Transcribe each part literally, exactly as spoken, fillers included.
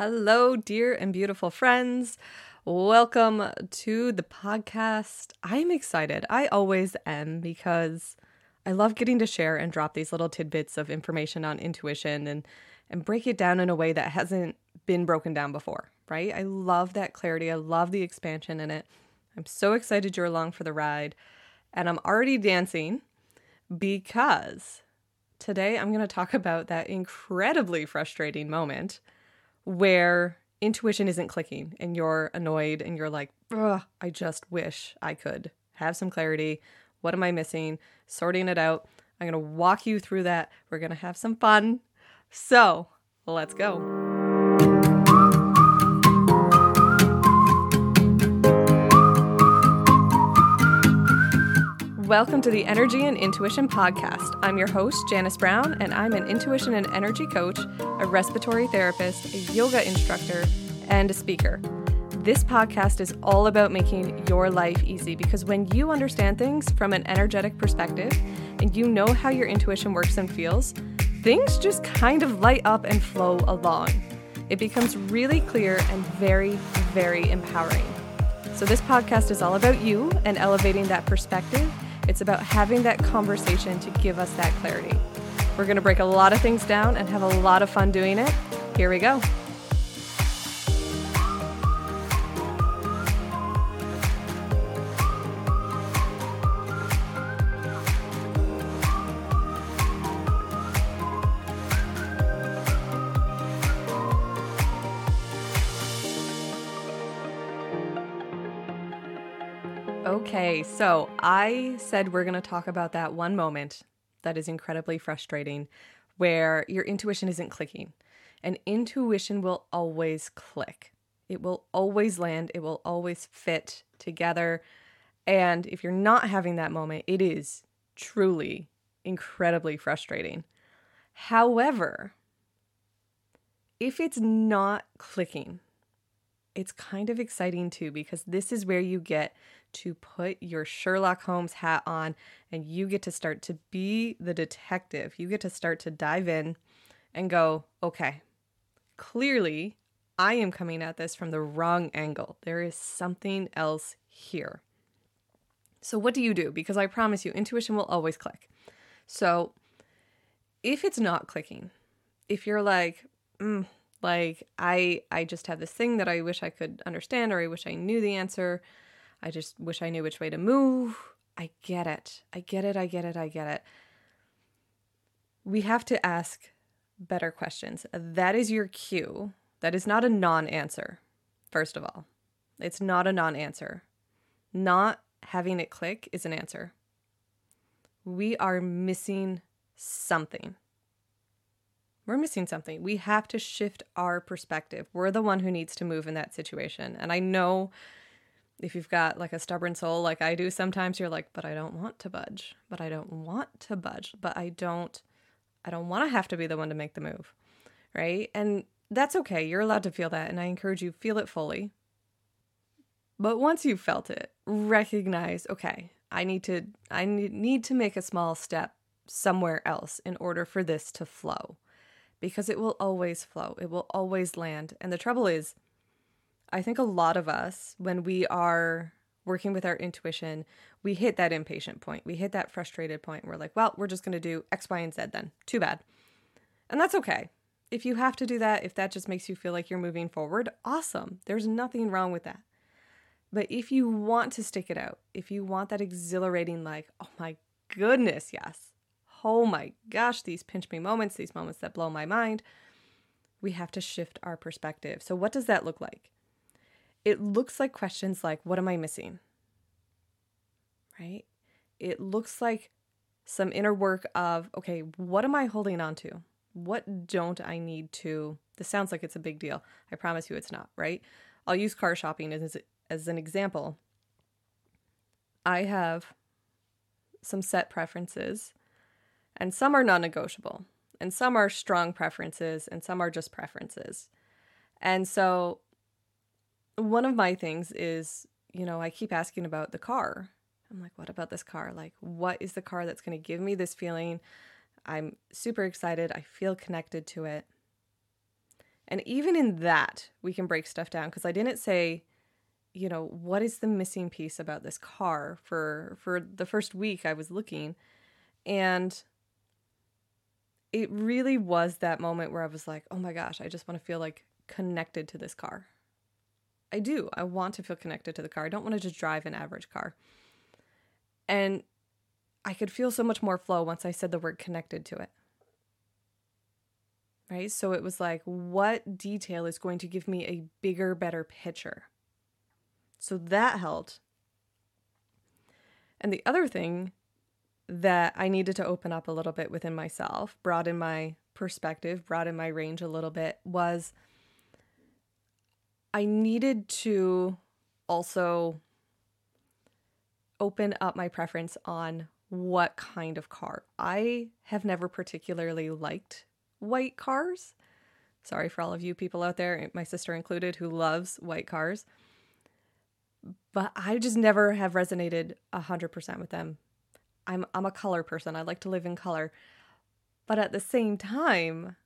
Hello, dear and beautiful friends. Welcome to the podcast. I'm excited. I always am because I love getting to share and drop these little tidbits of information on intuition and, and break it down in a way that hasn't been broken down before, right? I love that clarity. I love the expansion in it. I'm so excited you're along for the ride. And I'm already dancing because today I'm going to talk about that incredibly frustrating moment where intuition isn't clicking and you're annoyed and you're like, ugh, I just wish I could have some clarity. What am I missing? Sorting it out. I'm going to walk you through that. We're going to have some fun. So let's go. Welcome to the Energy and Intuition Podcast. I'm your host, Janice Brown, and I'm an intuition and energy coach, a respiratory therapist, a yoga instructor, and a speaker. This podcast is all about making your life easy because when you understand things from an energetic perspective and you know how your intuition works and feels, things just kind of light up and flow along. It becomes really clear and very, very empowering. So this podcast is all about you and elevating that perspective. It's about having that conversation to give us that clarity. We're going to break a lot of things down and have a lot of fun doing it. Here we go. Okay, so I said we're going to talk about that one moment that is incredibly frustrating where your intuition isn't clicking. And intuition will always click. It will always land. It will always fit together. And if you're not having that moment, it is truly incredibly frustrating. However, if it's not clicking, it's kind of exciting too, because this is where you get to put your Sherlock Holmes hat on and you get to start to be the detective. You get to start to dive in and go, okay, clearly I am coming at this from the wrong angle. There is something else here. So what do you do? Because I promise you, intuition will always click. So if it's not clicking, if you're like, mm, Like, I I just have this thing that I wish I could understand, or I wish I knew the answer. I just wish I knew which way to move. I get it. I get it. I get it. I get it. We have to ask better questions. That is your cue. That is not a non-answer, first of all. It's not a non-answer. Not having it click is an answer. We are missing something. We're missing something. We have to shift our perspective. We're the one who needs to move in that situation. And I know if you've got like a stubborn soul like I do, sometimes you're like, but I don't want to budge, but I don't want to budge, but I don't, I don't want to have to be the one to make the move, right? And that's okay. You're allowed to feel that. And I encourage you, feel it fully. But once you've felt it, recognize, okay, I need to, I need to make a small step somewhere else in order for this to flow. Because it will always flow. It will always land. And the trouble is, I think a lot of us, when we are working with our intuition, we hit that impatient point. We hit that frustrated point. We're like, well, we're just going to do X, Y, and Z then. Too bad. And that's okay. If you have to do that, if that just makes you feel like you're moving forward, awesome. There's nothing wrong with that. But if you want to stick it out, if you want that exhilarating, like, oh my goodness, yes. Oh my gosh, these pinch me moments, these moments that blow my mind, we have to shift our perspective. So what does that look like? It looks like questions like, what am I missing? Right? It looks like some inner work of, okay, what am I holding on to? What don't I need to? This sounds like it's a big deal. I promise you it's not, right? I'll use car shopping as, as an example. I have some set preferences. And some are non-negotiable, and some are strong preferences, and some are just preferences. And so one of my things is, you know, I keep asking about the car. I'm like, what about this car? Like, what is the car that's going to give me this feeling? I'm super excited. I feel connected to it. And even in that, we can break stuff down, because I didn't say, you know, what is the missing piece about this car for for the first week I was looking. And it really was that moment where I was like, oh my gosh, I just want to feel like connected to this car. I do. I want to feel connected to the car. I don't want to just drive an average car. And I could feel so much more flow once I said the word connected to it. Right? So it was like, what detail is going to give me a bigger, better picture? So that helped. And the other thing that I needed to open up a little bit within myself, broaden my perspective, broaden my range a little bit, was I needed to also open up my preference on what kind of car. I have never particularly liked white cars. Sorry for all of you people out there, my sister included, who loves white cars. But I just never have resonated one hundred percent with them. I'm I'm a color person. I like to live in color. But at the same time,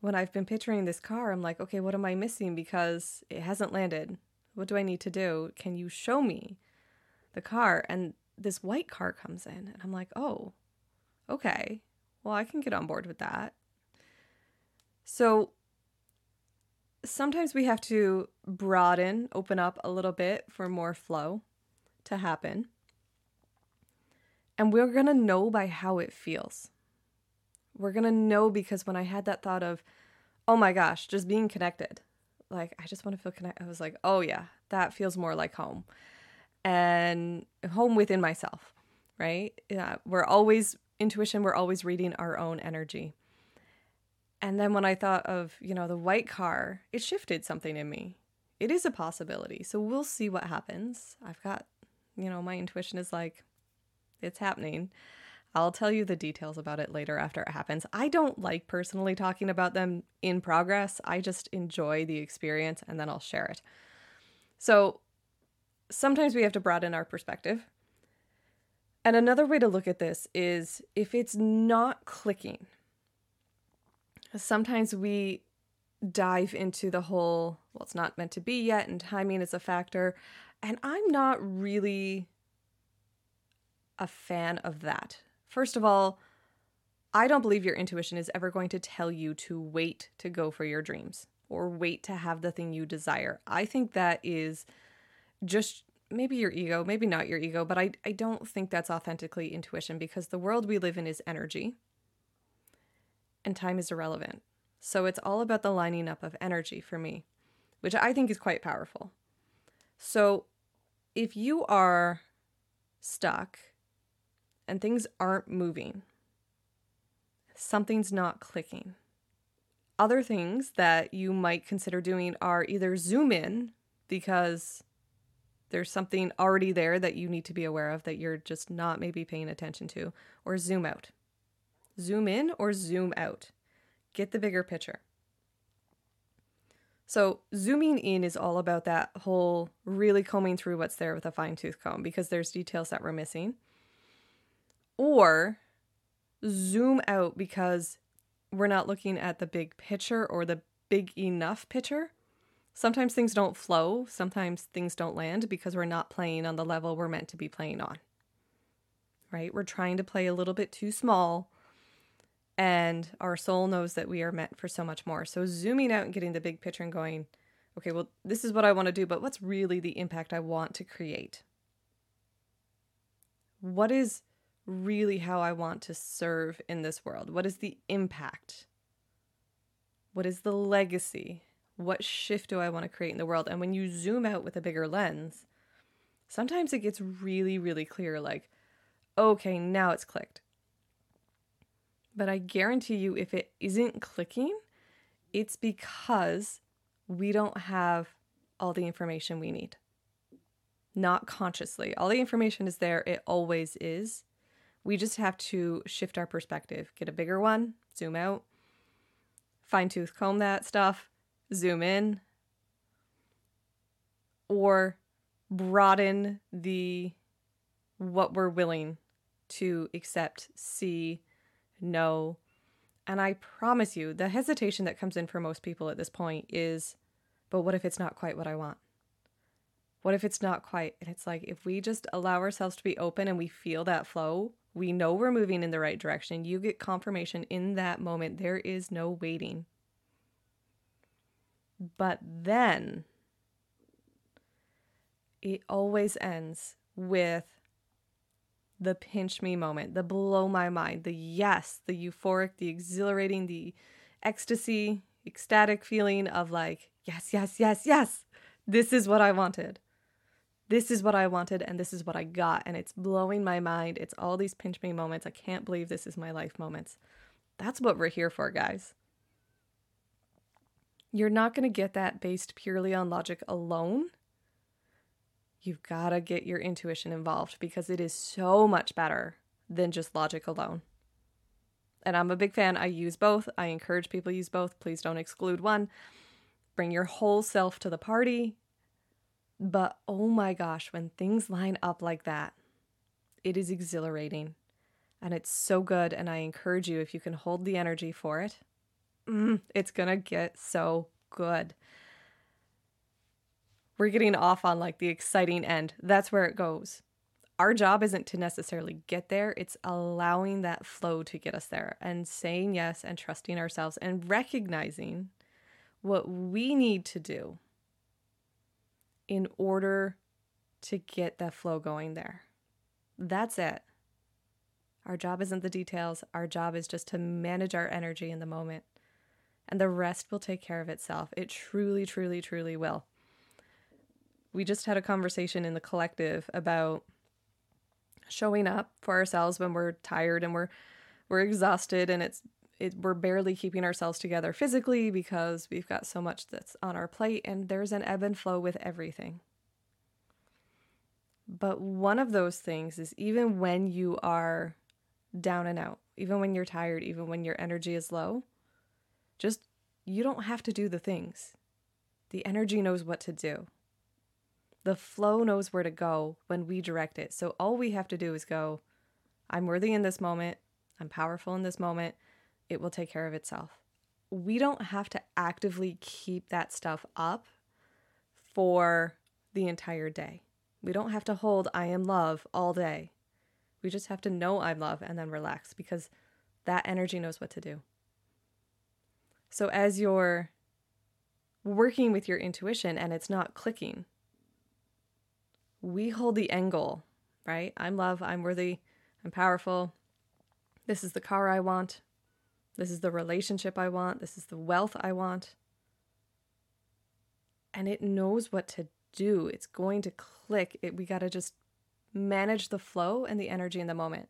when I've been picturing this car, I'm like, okay, what am I missing? Because it hasn't landed. What do I need to do? Can you show me the car? And this white car comes in. And I'm like, oh, okay. Well, I can get on board with that. So sometimes we have to broaden, open up a little bit for more flow to happen. And we're going to know by how it feels. We're going to know, because when I had that thought of, oh my gosh, just being connected, like, I just want to feel connected. I was like, oh yeah, that feels more like home, and home within myself, right? Yeah, we're always intuition. We're always reading our own energy. And then when I thought of, you know, the white car, it shifted something in me. It is a possibility. So we'll see what happens. I've got, you know, my intuition is like, it's happening. I'll tell you the details about it later after it happens. I don't like personally talking about them in progress. I just enjoy the experience and then I'll share it. So sometimes we have to broaden our perspective. And another way to look at this is if it's not clicking, sometimes we dive into the whole, well, it's not meant to be yet, and timing is a factor. And I'm not really a fan of that. First of all, I don't believe your intuition is ever going to tell you to wait to go for your dreams or wait to have the thing you desire. I think that is just maybe your ego, maybe not your ego, but I, I don't think that's authentically intuition, because the world we live in is energy and time is irrelevant. So it's all about the lining up of energy for me, which I think is quite powerful. So if you are stuck and things aren't moving, something's not clicking. Other things that you might consider doing are either zoom in because there's something already there that you need to be aware of that you're just not maybe paying attention to, or zoom out. Zoom in or zoom out. Get the bigger picture. So zooming in is all about that whole really combing through what's there with a fine-tooth comb, because there's details that we're missing. Or zoom out because we're not looking at the big picture or the big enough picture. Sometimes things don't flow. Sometimes things don't land because we're not playing on the level we're meant to be playing on, right? We're trying to play a little bit too small, and our soul knows that we are meant for so much more. So zooming out and getting the big picture and going, okay, well, this is what I want to do, but what's really the impact I want to create? What is really how I want to serve in this world? What is the impact? What is the legacy? What shift do I want to create in the world? And when you zoom out with a bigger lens, sometimes it gets really, really clear, like, okay, now it's clicked. But I guarantee you, if it isn't clicking, it's because we don't have all the information we need. Not consciously. All the information is there. It always is. We just have to shift our perspective, get a bigger one, zoom out, fine-tooth comb that stuff, zoom in, or broaden the what we're willing to accept, see, know, And I promise you, the hesitation that comes in for most people at this point is, but what if it's not quite what I want? What if it's not quite? And it's like, if we just allow ourselves to be open and we feel that flow, we know we're moving in the right direction. You get confirmation in that moment. There is no waiting. But then it always ends with the pinch me moment, the blow my mind, the yes, the euphoric, the exhilarating, the ecstasy, ecstatic feeling of like, yes, yes, yes, yes. This is what I wanted. This is what I wanted, and this is what I got. And it's blowing my mind. It's all these pinch me moments. I can't believe this is my life moments. That's what we're here for, guys. You're not going to get that based purely on logic alone. You've got to get your intuition involved because it is so much better than just logic alone. And I'm a big fan. I use both. I encourage people to use both. Please don't exclude one. Bring your whole self to the party. But oh my gosh, when things line up like that, it is exhilarating and it's so good. And I encourage you, if you can hold the energy for it, mm, it's going to get so good. We're getting off on like the exciting end. That's where it goes. Our job isn't to necessarily get there. It's allowing that flow to get us there and saying yes and trusting ourselves and recognizing what we need to do in order to get that flow going there. That's it. Our job isn't the details. Our job is just to manage our energy in the moment. And the rest will take care of itself. It truly, truly, truly will. We just had a conversation in the collective about showing up for ourselves when we're tired and we're we're exhausted and it's it we're barely keeping ourselves together physically because we've got so much that's on our plate, and there's an ebb and flow with everything. But one of those things is even when you are down and out, even when you're tired, even when your energy is low, just you don't have to do the things. The energy knows what to do. The flow knows where to go when we direct it. So all we have to do is go, I'm worthy in this moment. I'm powerful in this moment. It will take care of itself. We don't have to actively keep that stuff up for the entire day. We don't have to hold I am love all day. We just have to know I'm love and then relax because that energy knows what to do. So as you're working with your intuition and it's not clicking, we hold the end goal, right? I'm love, I'm worthy, I'm powerful. This is the car I want. This is the relationship I want. This is the wealth I want. And it knows what to do. It's going to click. It, we got to just manage the flow and the energy in the moment.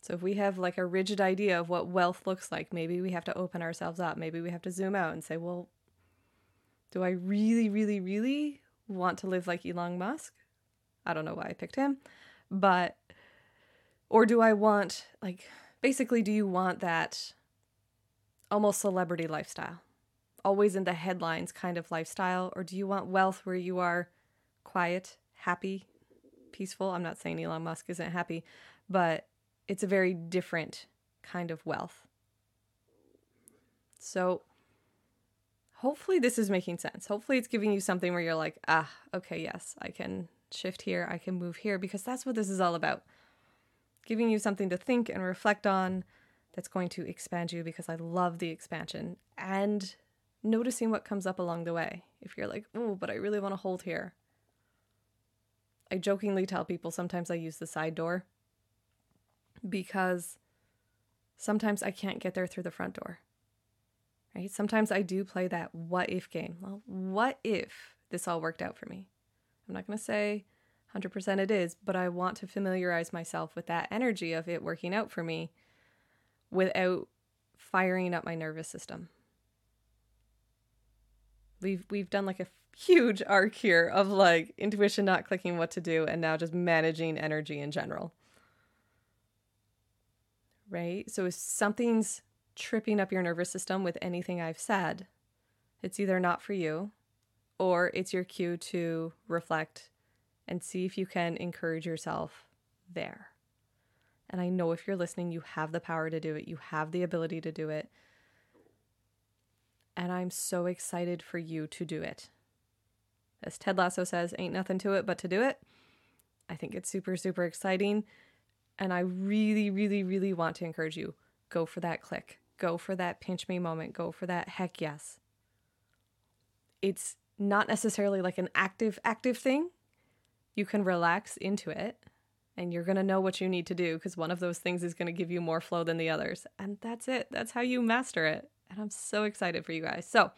So if we have like a rigid idea of what wealth looks like, maybe we have to open ourselves up. Maybe we have to zoom out and say, well, do I really, really, really want to live like Elon Musk? I don't know why I picked him, but, or do I want like, basically, do you want that almost celebrity lifestyle, always in the headlines kind of lifestyle? Or do you want wealth where you are quiet, happy, peaceful? I'm not saying Elon Musk isn't happy, but it's a very different kind of wealth. So hopefully this is making sense. Hopefully it's giving you something where you're like, ah, okay, yes, I can shift here. I can move here because that's what this is all about. Giving you something to think and reflect on that's going to expand you because I love the expansion and noticing what comes up along the way. If you're like, oh, but I really want to hold here. I jokingly tell people sometimes I use the side door because sometimes I can't get there through the front door, right? Sometimes I do play that what if game. Well, what if this all worked out for me? I'm not going to say one hundred percent it is, but I want to familiarize myself with that energy of it working out for me without firing up my nervous system. We've we've done like a huge arc here of like intuition not clicking what to do and now just managing energy in general. Right? So if something's tripping up your nervous system with anything I've said, it's either not for you or it's your cue to reflect and see if you can encourage yourself there. And I know if you're listening, you have the power to do it. You have the ability to do it. And I'm so excited for you to do it. As Ted Lasso says, ain't nothing to it but to do it. I think it's super, super exciting. And I really, really, really want to encourage you. Go for that click. Go for that pinch me moment. Go for that heck yes. It's not necessarily like an active, active thing. You can relax into it and you're going to know what you need to do because one of those things is going to give you more flow than the others. And that's it. That's how you master it. And I'm so excited for you guys. So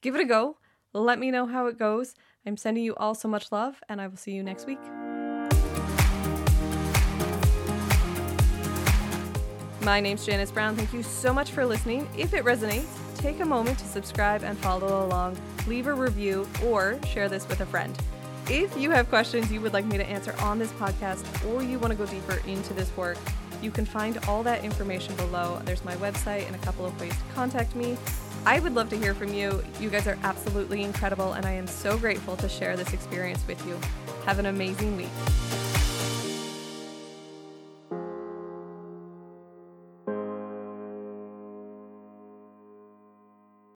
give it a go. Let me know how it goes. I'm sending you all so much love and I will see you next week. My name's Janice Brown. Thank you so much for listening. If it resonates, take a moment to subscribe and follow along, leave a review, or share this with a friend. If you have questions you would like me to answer on this podcast or you want to go deeper into this work, you can find all that information below. There's my website and a couple of ways to contact me. I would love to hear from you. You guys are absolutely incredible, and I am so grateful to share this experience with you. Have an amazing week.